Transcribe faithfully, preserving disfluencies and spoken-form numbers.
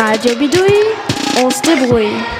Radio Bidouille, on se débrouille.